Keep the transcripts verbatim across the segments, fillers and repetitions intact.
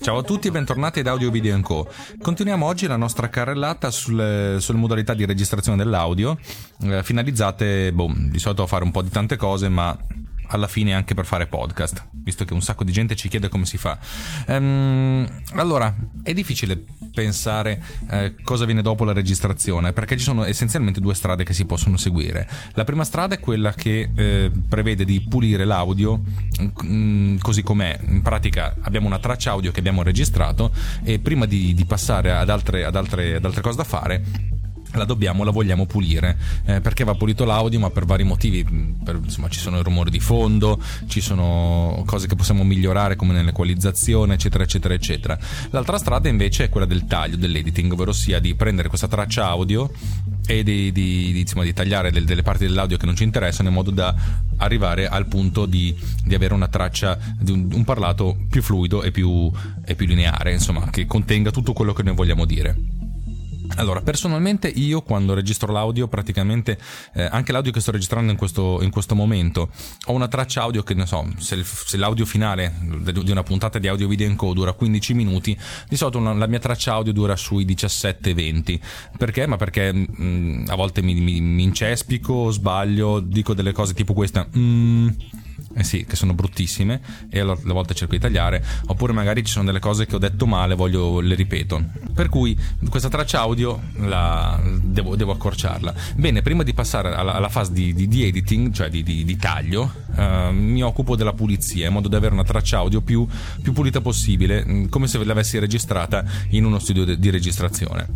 Ciao a tutti e bentornati ad Audio Video and Co. Continuiamo oggi la nostra carrellata sulle, sulle modalità di registrazione dell'audio, eh, finalizzate, boh, di solito a fare un po' di tante cose, ma alla fine anche per fare podcast, visto che un sacco di gente ci chiede come si fa. Ehm, allora, è difficile pensare eh, cosa viene dopo la registrazione, perché ci sono essenzialmente due strade che si possono seguire. La prima strada è quella che eh, prevede di pulire l'audio mh, così com'è. In pratica abbiamo una traccia audio che abbiamo registrato e prima di, di passare ad altre, ad, altre, ad altre cose da fare, la dobbiamo, la vogliamo pulire, eh, perché va pulito l'audio, ma per vari motivi, per, insomma, ci sono il rumore di fondo, ci sono cose che possiamo migliorare come nell'equalizzazione, eccetera eccetera eccetera. L'altra strada invece è quella del taglio, dell'editing, ovvero sia di prendere questa traccia audio e di, di, di, insomma, di tagliare del, delle parti dell'audio che non ci interessano, in modo da arrivare al punto di, di avere una traccia di un, un parlato più fluido e più, e più lineare, insomma, che contenga tutto quello che noi vogliamo dire. Allora, personalmente io quando registro l'audio, praticamente eh, anche l'audio che sto registrando in questo, in questo momento, ho una traccia audio che, non so, se, se l'audio finale di una puntata di Audio Video and Co dura quindici minuti, di solito una, la mia traccia audio dura sui diciassette venti. Perché? Ma perché mh, a volte mi, mi, mi incespico, sbaglio, dico delle cose tipo questa... Mm, Eh sì, che sono bruttissime, e allora a volte cerco di tagliare, oppure magari ci sono delle cose che ho detto male, voglio le ripeto, per cui questa traccia audio la devo, devo accorciarla. Bene, prima di passare alla, alla fase di, di, di editing, cioè di, di, di taglio, eh, mi occupo della pulizia, in modo da avere una traccia audio più, più pulita possibile, come se l'avessi registrata in uno studio de, di registrazione.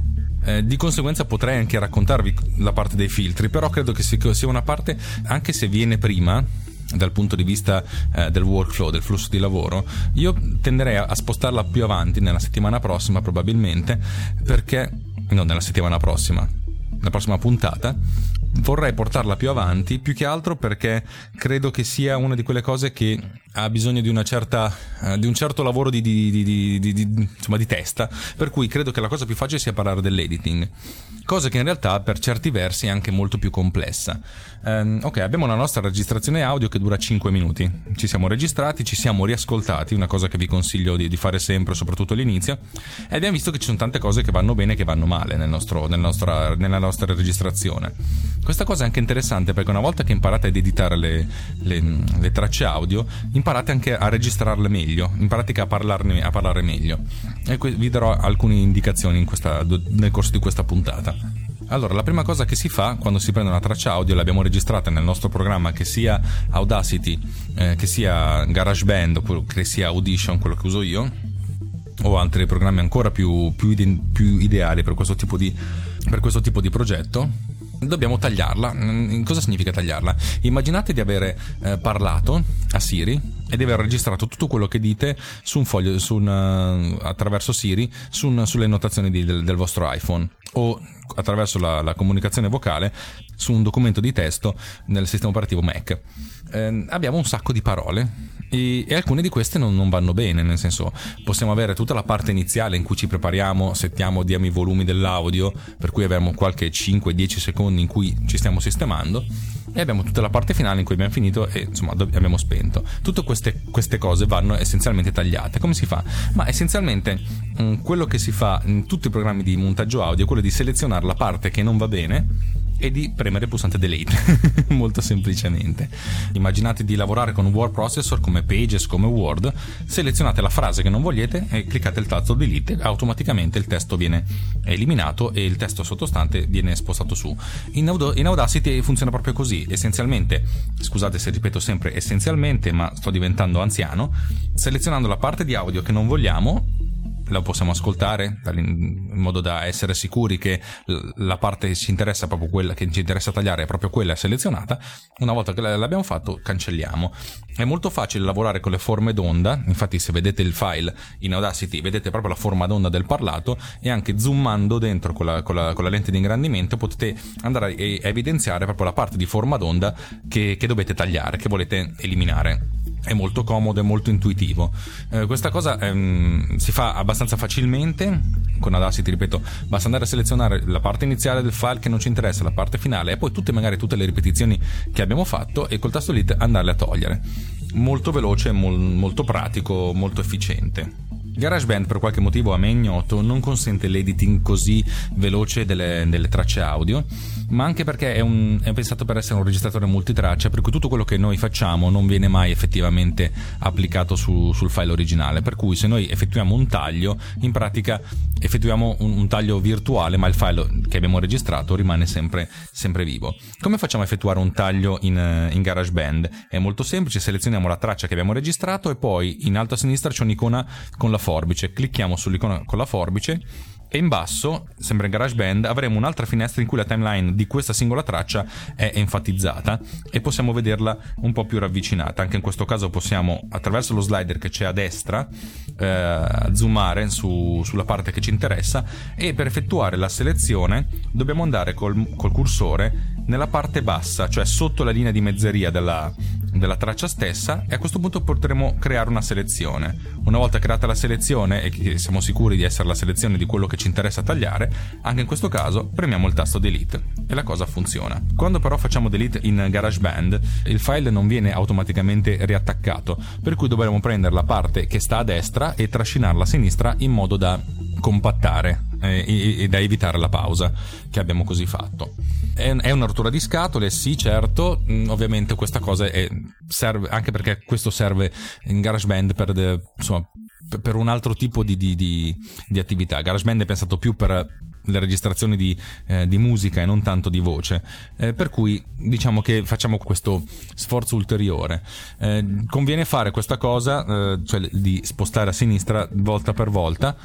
Eh, di conseguenza potrei anche raccontarvi la parte dei filtri, però credo che sia una parte, anche se viene prima dal punto di vista eh, del workflow, del flusso di lavoro, io tenderei a spostarla più avanti, nella settimana prossima probabilmente, perché no, nella settimana prossima, la prossima puntata vorrei portarla più avanti, più che altro perché credo che sia una di quelle cose che ha bisogno di una certa eh, di un certo lavoro di, di, di, di, di, di, insomma, di testa, per cui credo che la cosa più facile sia parlare dell'editing, cosa che in realtà per certi versi è anche molto più complessa. Um, ok, abbiamo la nostra registrazione audio che dura cinque minuti, ci siamo registrati, ci siamo riascoltati, una cosa che vi consiglio di, di fare sempre, soprattutto all'inizio, e abbiamo visto che ci sono tante cose che vanno bene e che vanno male nel nostro, nel nostra, nella nostra registrazione. Questa cosa è anche interessante perché una volta che imparate ad editare le, le, le tracce audio, imparate anche a registrarle meglio, in pratica a, parlarne, a parlare meglio, e que- vi darò alcune indicazioni in questa, nel corso di questa puntata. Allora, la prima cosa che si fa quando si prende una traccia audio, l'abbiamo registrata nel nostro programma, che sia Audacity, eh, che sia GarageBand, oppure che sia Audition, quello che uso io, o altri programmi ancora più, più, ide- più ideali per questo tipo di, per questo tipo di progetto. Dobbiamo tagliarla. Cosa significa tagliarla? Immaginate di avere eh, parlato a Siri e di aver registrato tutto quello che dite su un foglio, su un, attraverso Siri, su un, sulle notazioni di, del, del vostro iPhone, o attraverso la, la comunicazione vocale su un documento di testo nel sistema operativo Mac. Eh, abbiamo un sacco di parole e, e alcune di queste non, non vanno bene, nel senso, possiamo avere tutta la parte iniziale in cui ci prepariamo, settiamo, diamo i volumi dell'audio, per cui abbiamo qualche cinque dieci secondi in cui ci stiamo sistemando, e abbiamo tutta la parte finale in cui abbiamo finito e, insomma, do- abbiamo spento. Tutte queste, queste cose vanno essenzialmente tagliate. Come si fa? Ma essenzialmente mh, quello che si fa in tutti i programmi di montaggio audio è quello di selezionare la parte che non va bene e di premere il pulsante delete molto semplicemente. Immaginate di lavorare con un word processor come Pages, come Word, selezionate la frase che non vogliete e cliccate il tasto delete, automaticamente il testo viene eliminato e il testo sottostante viene spostato su. In Audacity funziona proprio così, essenzialmente, scusate se ripeto sempre essenzialmente, ma sto diventando anziano, selezionando la parte di audio che non vogliamo, la possiamo ascoltare in modo da essere sicuri che la parte che ci interessa, proprio quella che ci interessa tagliare, è proprio quella selezionata. Una volta che l'abbiamo fatto, cancelliamo. È molto facile lavorare con le forme d'onda, infatti se vedete il file in Audacity vedete proprio la forma d'onda del parlato, e anche zoomando dentro con la, con la, con la lente di ingrandimento potete andare a evidenziare proprio la parte di forma d'onda che, che dovete tagliare, che volete eliminare. È molto comodo, è molto intuitivo. Eh, questa cosa ehm, si fa abbastanza facilmente con Audacity, ripeto, basta andare a selezionare la parte iniziale del file che non ci interessa, la parte finale, e poi tutte magari tutte le ripetizioni che abbiamo fatto, e col tasto Delete andarle a togliere. Molto veloce, mol, molto pratico, molto efficiente. GarageBand, per qualche motivo a me ignoto, non consente l'editing così veloce delle, delle tracce audio, ma anche perché è, un, è pensato per essere un registratore multitraccia, per cui tutto quello che noi facciamo non viene mai effettivamente applicato su, sul file originale, per cui se noi effettuiamo un taglio, in pratica effettuiamo un, un taglio virtuale, ma il file che abbiamo registrato rimane sempre, sempre vivo. Come facciamo a effettuare un taglio in, in GarageBand? È molto semplice, selezioniamo la traccia che abbiamo registrato e poi in alto a sinistra c'è un'icona con la forbice, clicchiamo sull'icona con la forbice e in basso, sempre in GarageBand, avremo un'altra finestra in cui la timeline di questa singola traccia è enfatizzata e possiamo vederla un po' più ravvicinata. Anche in questo caso possiamo, attraverso lo slider che c'è a destra, eh, zoomare su, sulla parte che ci interessa, e per effettuare la selezione dobbiamo andare col, col cursore nella parte bassa, cioè sotto la linea di mezzeria della, della traccia stessa, e a questo punto potremo creare una selezione. Una volta creata la selezione, e che siamo sicuri di essere la selezione di quello che ci interessa tagliare, anche in questo caso premiamo il tasto Delete e la cosa funziona. Quando però facciamo Delete in GarageBand, il file non viene automaticamente riattaccato, per cui dovremo prendere la parte che sta a destra e trascinarla a sinistra in modo da compattare eh, e, e da evitare la pausa che abbiamo così fatto. È una rottura di scatole, sì, certo, ovviamente questa cosa è, serve anche perché questo serve in GarageBand per de, insomma per un altro tipo di, di, di, di attività. GarageBand è pensato più per le registrazioni di, eh, di musica e non tanto di voce, eh, per cui diciamo che facciamo questo sforzo ulteriore. Eh, conviene fare questa cosa, eh, cioè di spostare a sinistra volta per volta,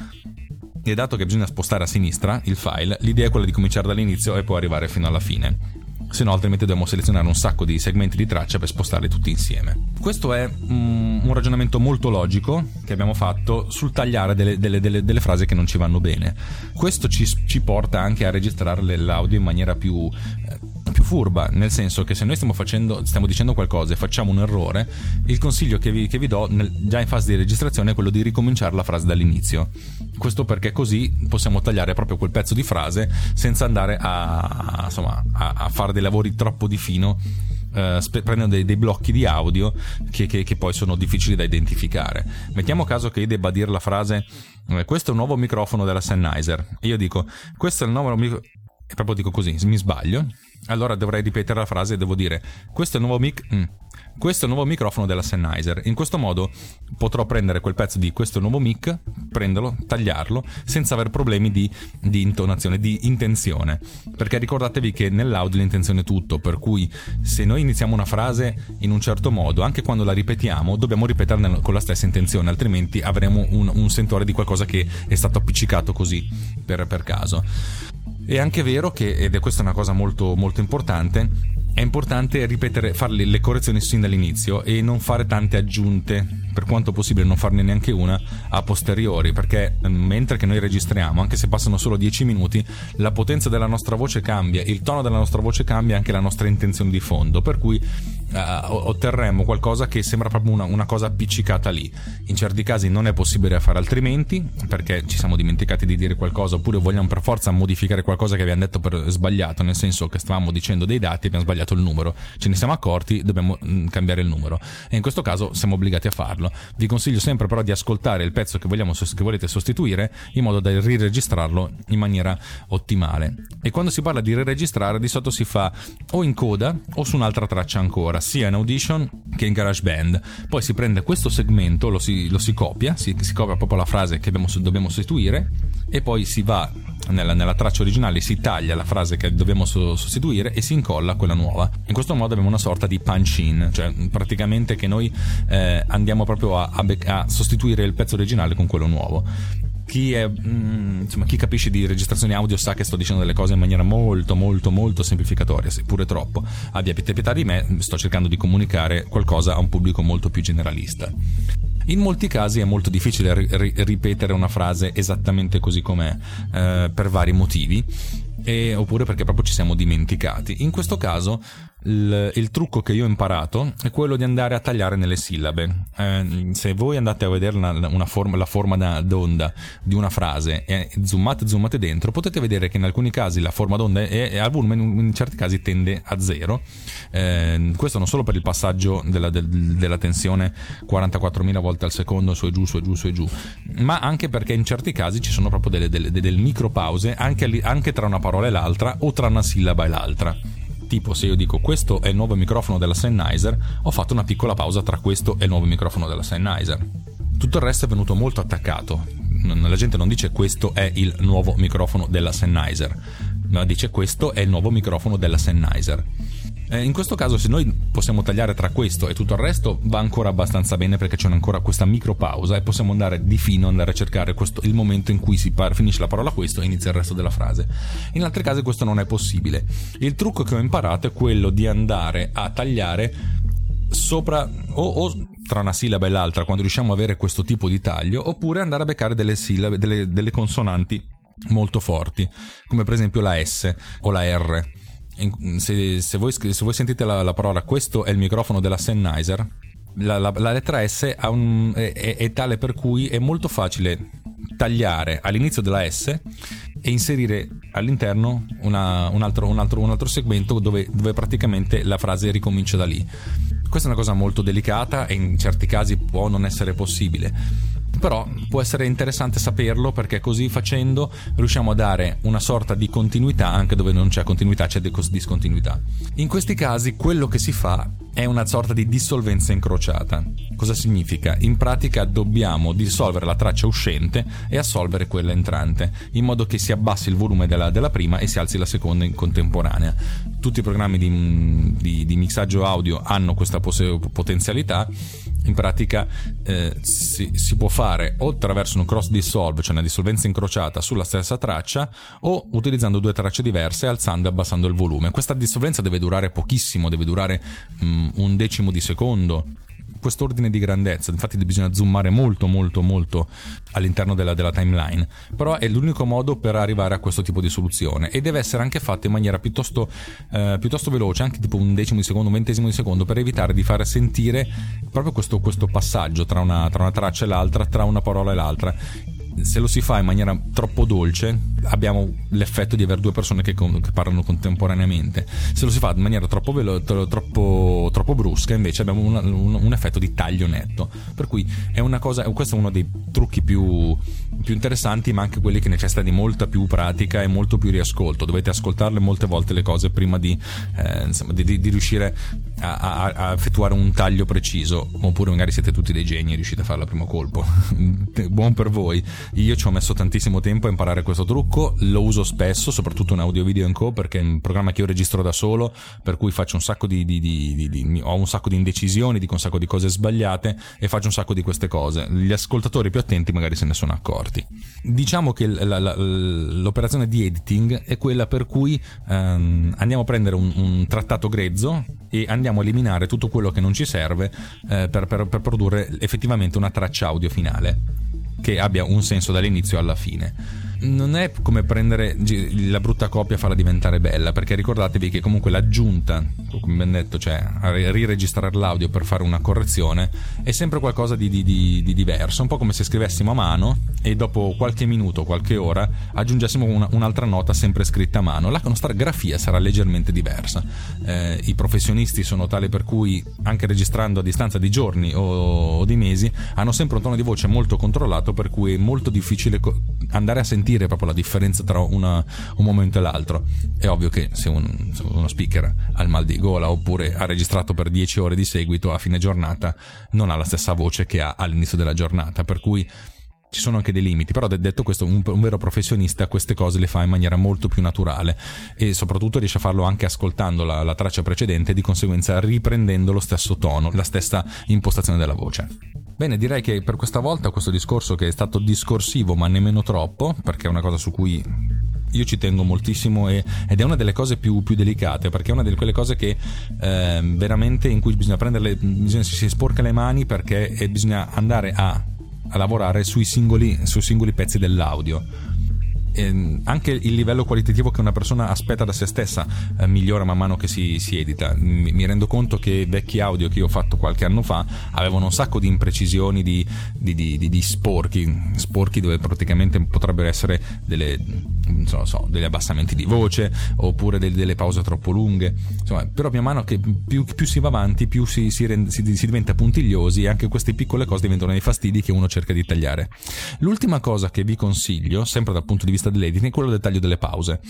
e dato che bisogna spostare a sinistra il file, l'idea è quella di cominciare dall'inizio e poi arrivare fino alla fine. Se no, altrimenti dobbiamo selezionare un sacco di segmenti di traccia per spostarli tutti insieme. Questo è mm, un ragionamento molto logico che abbiamo fatto sul tagliare delle, delle, delle, delle frasi che non ci vanno bene. Questo ci, ci porta anche a registrare l'audio in maniera più... Eh, più furba, nel senso che se noi stiamo facendo stiamo dicendo qualcosa e facciamo un errore, il consiglio che vi, che vi do nel, già in fase di registrazione è quello di ricominciare la frase dall'inizio. Questo perché così possiamo tagliare proprio quel pezzo di frase senza andare a insomma a, a fare dei lavori troppo di fino, eh, prendendo dei, dei blocchi di audio che, che, che poi sono difficili da identificare. Mettiamo caso che io debba dire la frase: questo è un nuovo microfono della Sennheiser, e io dico questo è il nuovo microfono, e proprio dico così, mi sbaglio, allora dovrei ripetere la frase e devo dire questo è il nuovo mic mm. questo è il nuovo microfono della Sennheiser. In questo modo potrò prendere quel pezzo di questo nuovo mic, prenderlo, tagliarlo senza aver problemi di, di intonazione, di intenzione, perché ricordatevi che nell'audio l'intenzione è tutto, per cui se noi iniziamo una frase in un certo modo, anche quando la ripetiamo dobbiamo ripeterla con la stessa intenzione, altrimenti avremo un, un sentore di qualcosa che è stato appiccicato così per, per caso. È anche vero che, ed è questa una cosa molto molto importante, è importante ripetere, fare le correzioni sin dall'inizio e non fare tante aggiunte, per quanto possibile non farne neanche una a posteriori, perché mentre che noi registriamo, anche se passano solo dieci minuti, la potenza della nostra voce cambia, il tono della nostra voce cambia, anche la nostra intenzione di fondo, per cui eh, otterremo qualcosa che sembra proprio una, una cosa appiccicata lì. In certi casi non è possibile fare altrimenti, perché ci siamo dimenticati di dire qualcosa, oppure vogliamo per forza modificare qualcosa che abbiamo detto per sbagliato, nel senso che stavamo dicendo dei dati e abbiamo sbagliato il numero, ce ne siamo accorti, dobbiamo cambiare il numero, e in questo caso siamo obbligati a farlo. Vi consiglio sempre però di ascoltare il pezzo che, vogliamo, che volete sostituire, in modo da riregistrarlo in maniera ottimale. E quando si parla di riregistrare, di solito si fa o in coda o su un'altra traccia ancora, sia in Audition che in GarageBand. Poi si prende questo segmento, lo si, lo si copia, si, si copia proprio la frase che abbiamo, dobbiamo sostituire, e poi si va nella, nella traccia originale, si taglia la frase che dobbiamo sostituire e si incolla quella nuova. In questo modo abbiamo una sorta di punch in, cioè praticamente che noi eh, andiamo proprio a, a, a sostituire il pezzo originale con quello nuovo. chi è mh, insomma chi capisce di registrazione audio sa che sto dicendo delle cose in maniera molto molto molto semplificatoria, seppure troppo. Abbia pietà di me, sto cercando di comunicare qualcosa a un pubblico molto più generalista. In molti casi è molto difficile ri- ripetere una frase esattamente così com'è, eh, per vari motivi, e, oppure perché proprio ci siamo dimenticati. In questo caso il, il trucco che io ho imparato è quello di andare a tagliare nelle sillabe. Eh, se voi andate a vedere una, una forma, la forma da, d'onda di una frase e zoomate zoomate dentro, potete vedere che in alcuni casi la forma d'onda è, è al volume, in, in certi casi tende a zero. Eh, questo non solo per il passaggio della, del, della tensione quarantaquattromila volte al secondo, su e giù, su e giù, su e giù, ma anche perché in certi casi ci sono proprio delle, delle, delle micropause anche, anche tra una parola e l'altra, o tra una sillaba e l'altra. Tipo, se io dico questo è il nuovo microfono della Sennheiser, ho fatto una piccola pausa tra questo e il nuovo microfono della Sennheiser. Tutto il resto è venuto molto attaccato. La gente non dice questo è il nuovo microfono della Sennheiser, ma dice questo è il nuovo microfono della Sennheiser. In questo caso, se noi possiamo tagliare tra questo e tutto il resto, va ancora abbastanza bene, perché c'è ancora questa micro pausa e possiamo andare di fino, andare a cercare questo, il momento in cui si par- finisce la parola questo e inizia il resto della frase. In altri casi questo non è possibile. Il trucco che ho imparato è quello di andare a tagliare sopra o, o tra una sillaba e l'altra, quando riusciamo a avere questo tipo di taglio, oppure andare a beccare delle sillabe, delle, delle consonanti molto forti, come per esempio la S o la R. Se, se, voi, se voi sentite la, la parola questo è il microfono della Sennheiser, la, la, la lettera S ha un, è, è tale per cui è molto facile tagliare all'inizio della S e inserire all'interno una, un, altro, un, altro, un altro segmento dove, dove praticamente la frase ricomincia da lì. Questa è una cosa molto delicata e in certi casi può non essere possibile, però può essere interessante saperlo, perché così facendo riusciamo a dare una sorta di continuità anche dove non c'è continuità, c'è discontinuità. In questi casi quello che si fa è una sorta di dissolvenza incrociata. Cosa significa? In pratica dobbiamo dissolvere la traccia uscente e assolvere quella entrante, in modo che si abbassi il volume della, della prima e si alzi la seconda in contemporanea. Tutti i programmi di, di, di mixaggio audio hanno questa pos- potenzialità. In pratica eh, si, si può fare o attraverso un cross dissolve, cioè una dissolvenza incrociata sulla stessa traccia, o utilizzando due tracce diverse, alzando e abbassando il volume. Questa dissolvenza deve durare pochissimo, deve durare um, un decimo di secondo. Quest'ordine di grandezza, infatti bisogna zoomare molto molto molto all'interno della, della timeline, però è l'unico modo per arrivare a questo tipo di soluzione, e deve essere anche fatta in maniera piuttosto, eh, piuttosto veloce, anche tipo un decimo di secondo, un ventesimo di secondo, per evitare di far sentire proprio questo, questo passaggio tra una, tra una traccia e l'altra, tra una parola e l'altra. Se lo si fa in maniera troppo dolce abbiamo l'effetto di avere due persone che, con, che parlano contemporaneamente. Se lo si fa in maniera troppo, velo- tro- troppo, troppo brusca invece abbiamo un, un, un effetto di taglio netto, per cui è una cosa, questo è uno dei trucchi più, più interessanti, ma anche quelli che necessita di molta più pratica e molto più riascolto. Dovete ascoltarle molte volte le cose prima di, eh, insomma, di, di, di riuscire a, a, a effettuare un taglio preciso, oppure magari siete tutti dei geni e riuscite a farlo al primo colpo. Buon per voi. Io ci ho messo tantissimo tempo a imparare questo trucco, lo uso spesso, soprattutto in audio video and co, perché è un programma che io registro da solo, per cui faccio un sacco di, di, di, di, di ho un sacco di indecisioni, dico un sacco di cose sbagliate e faccio un sacco di queste cose. Gli ascoltatori più attenti magari se ne sono accorti. Diciamo che la, la, l'operazione di editing è quella per cui ehm, andiamo a prendere un, un trattato grezzo e andiamo a eliminare tutto quello che non ci serve eh, per, per, per produrre effettivamente una traccia audio finale che abbia un senso dall'inizio alla fine. Non è come prendere la brutta copia e farla diventare bella, perché ricordatevi che comunque l'aggiunta, come ben detto, cioè riregistrare l'audio per fare una correzione, è sempre qualcosa di, di, di, di diverso, un po' come se scrivessimo a mano e dopo qualche minuto, qualche ora aggiungessimo una, un'altra nota sempre scritta a mano. La nostra grafia sarà leggermente diversa. Eh, i professionisti sono tali per cui, anche registrando a distanza di giorni o, o di mesi, hanno sempre un tono di voce molto controllato, per cui è molto difficile co- andare a sentire proprio la differenza tra una, un momento e l'altro. È ovvio che se, un, se uno speaker ha il mal di gola oppure ha registrato per dieci ore di seguito, a fine giornata non ha la stessa voce che ha all'inizio della giornata, per cui ci sono anche dei limiti. Però detto questo, un, un vero professionista queste cose le fa in maniera molto più naturale e soprattutto riesce a farlo anche ascoltando la, la traccia precedente e di conseguenza riprendendo lo stesso tono, la stessa impostazione della voce. Bene, direi che per questa volta questo discorso, che è stato discorsivo ma nemmeno troppo, perché è una cosa su cui io ci tengo moltissimo e, ed è una delle cose più, più delicate, perché è una di quelle cose che eh, veramente in cui bisogna prenderle, bisogna, si sporca le mani, perché e bisogna andare a, a lavorare sui singoli, sui singoli pezzi dell'audio. E anche il livello qualitativo che una persona aspetta da se stessa eh, migliora man mano che si, si edita. Mi, mi rendo conto che vecchi audio che io ho fatto qualche anno fa avevano un sacco di imprecisioni, di, di, di, di, di sporchi, sporchi dove praticamente potrebbero essere delle, non so, so, degli abbassamenti di voce oppure delle, delle pause troppo lunghe. Insomma, però man mano che più, più si va avanti, più si, si, rende, si, si diventa puntigliosi, e anche queste piccole cose diventano dei fastidi che uno cerca di tagliare. L'ultima cosa che vi consiglio, sempre dal punto di vista dell'editing, è quello del taglio delle pause.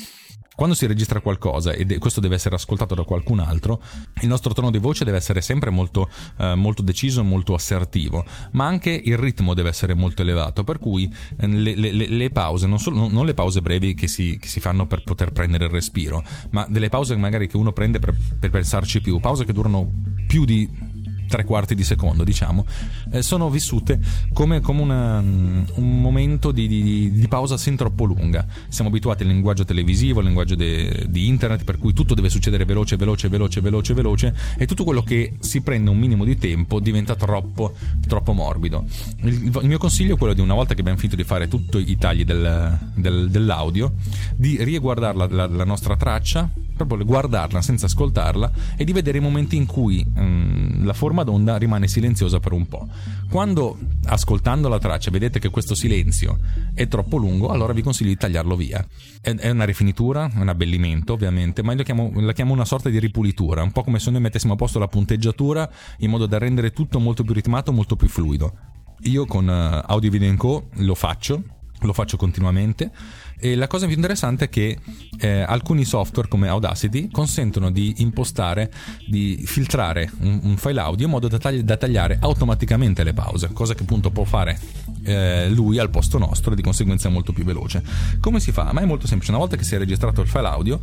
Quando si registra qualcosa, e questo deve essere ascoltato da qualcun altro, il nostro tono di voce deve essere sempre molto, eh, molto deciso, molto assertivo, ma anche il ritmo deve essere molto elevato, per cui le, le, le pause, non, solo, non le pause brevi che si, che si fanno per poter prendere il respiro, ma delle pause magari che uno prende per, per pensarci più, pause che durano più di tre quarti di secondo, diciamo, eh, sono vissute come, come una, un momento di, di, di pausa sin troppo lunga. Siamo abituati al linguaggio televisivo, al linguaggio de, di internet, per cui tutto deve succedere veloce, veloce, veloce, veloce, veloce, e tutto quello che si prende un minimo di tempo diventa troppo, troppo morbido. Il, il mio consiglio è quello di, una volta che abbiamo finito di fare tutti i tagli del, del, dell'audio, di riguardare la, la, la nostra traccia, proprio guardarla senza ascoltarla, e di vedere i momenti in cui mh, la forma d'onda rimane silenziosa per un po'. Quando, ascoltando la traccia, vedete che questo silenzio è troppo lungo, allora vi consiglio di tagliarlo via. È, è una rifinitura, è un abbellimento ovviamente, ma io la chiamo, la chiamo una sorta di ripulitura, un po' come se noi mettessimo a posto la punteggiatura in modo da rendere tutto molto più ritmato, molto più fluido. Io con uh, Audio Video Co lo faccio, lo faccio continuamente, e la cosa più interessante è che eh, alcuni software come Audacity consentono di impostare, di filtrare un, un file audio in modo da, tagli- da tagliare automaticamente le pause, cosa che appunto può fare eh, lui al posto nostro, e di conseguenza è molto più veloce. Come si fa? Ma è molto semplice. Una volta che si è registrato il file audio,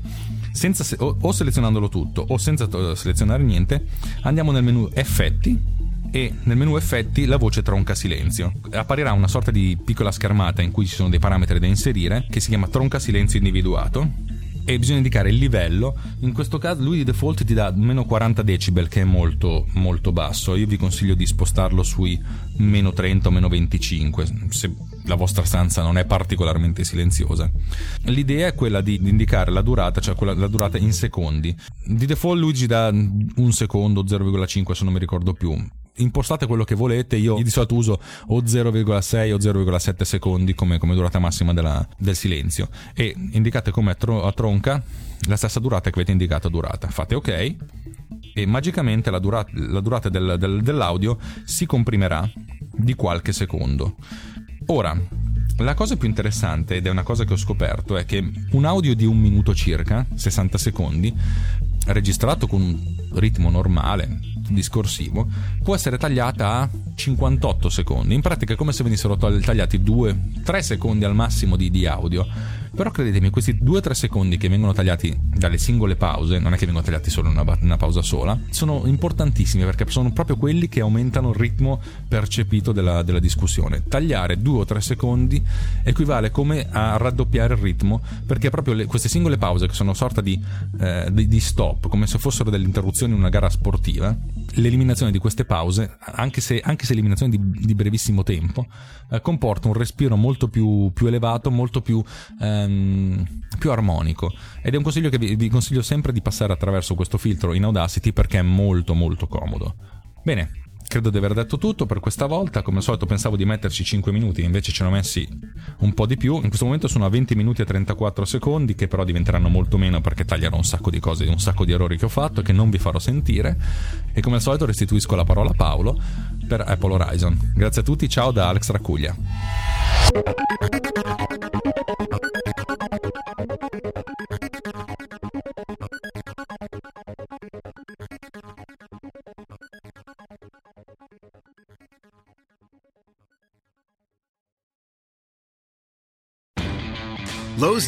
senza se- o-, o selezionandolo tutto o senza to- selezionare niente, andiamo nel menu effetti, e nel menu effetti la voce tronca silenzio. Apparirà una sorta di piccola schermata in cui ci sono dei parametri da inserire, che si chiama tronca silenzio individuato, e bisogna indicare il livello. In questo caso lui di default ti dà meno quaranta decibel, che è molto molto basso. Io vi consiglio di spostarlo sui meno trenta o meno venticinque, se la vostra stanza non è particolarmente silenziosa. L'idea è quella di indicare la durata, cioè quella, la durata in secondi. Di default lui ci dà un secondo, zero virgola cinque se non mi ricordo più. Impostate quello che volete. Io di solito uso o zero virgola sei o zero virgola sette secondi come, come durata massima della, del silenzio, e indicate come a, tro- a tronca la stessa durata che avete indicato a durata. Fate ok, e magicamente la durata, la durata del, del, dell'audio si comprimerà di qualche secondo. Ora, la cosa più interessante, ed è una cosa che ho scoperto, è che un audio di un minuto circa, sessanta secondi, registrato con un ritmo normale discorsivo, può essere tagliata a cinquantotto secondi. In pratica è come se venissero tagliati due tre secondi al massimo di, di audio. Però credetemi, questi due tre secondi che vengono tagliati dalle singole pause, non è che vengono tagliati solo una, una pausa sola, sono importantissimi, perché sono proprio quelli che aumentano il ritmo percepito della, della discussione. Tagliare due o tre secondi equivale come a raddoppiare il ritmo, perché proprio le, queste singole pause, che sono una sorta di, eh, di, di stop, come se fossero delle interruzioni in una gara sportiva, l'eliminazione di queste pause, anche se, anche se l'eliminazione di, di brevissimo tempo, eh, comporta un respiro molto più, più elevato, molto più, ehm, più armonico. Ed è un consiglio che vi, vi consiglio sempre di passare attraverso questo filtro in Audacity, perché è molto molto comodo. Bene, credo di aver detto tutto per questa volta. Come al solito pensavo di metterci cinque minuti, invece ce ne ho messi un po' di più. In questo momento sono a venti minuti e trentaquattro secondi, che però diventeranno molto meno, perché taglierò un sacco di cose, un sacco di errori che ho fatto, che non vi farò sentire. E come al solito restituisco la parola a Paolo per Apple Horizon. Grazie a tutti, ciao da Alex Racuglia. Lowe's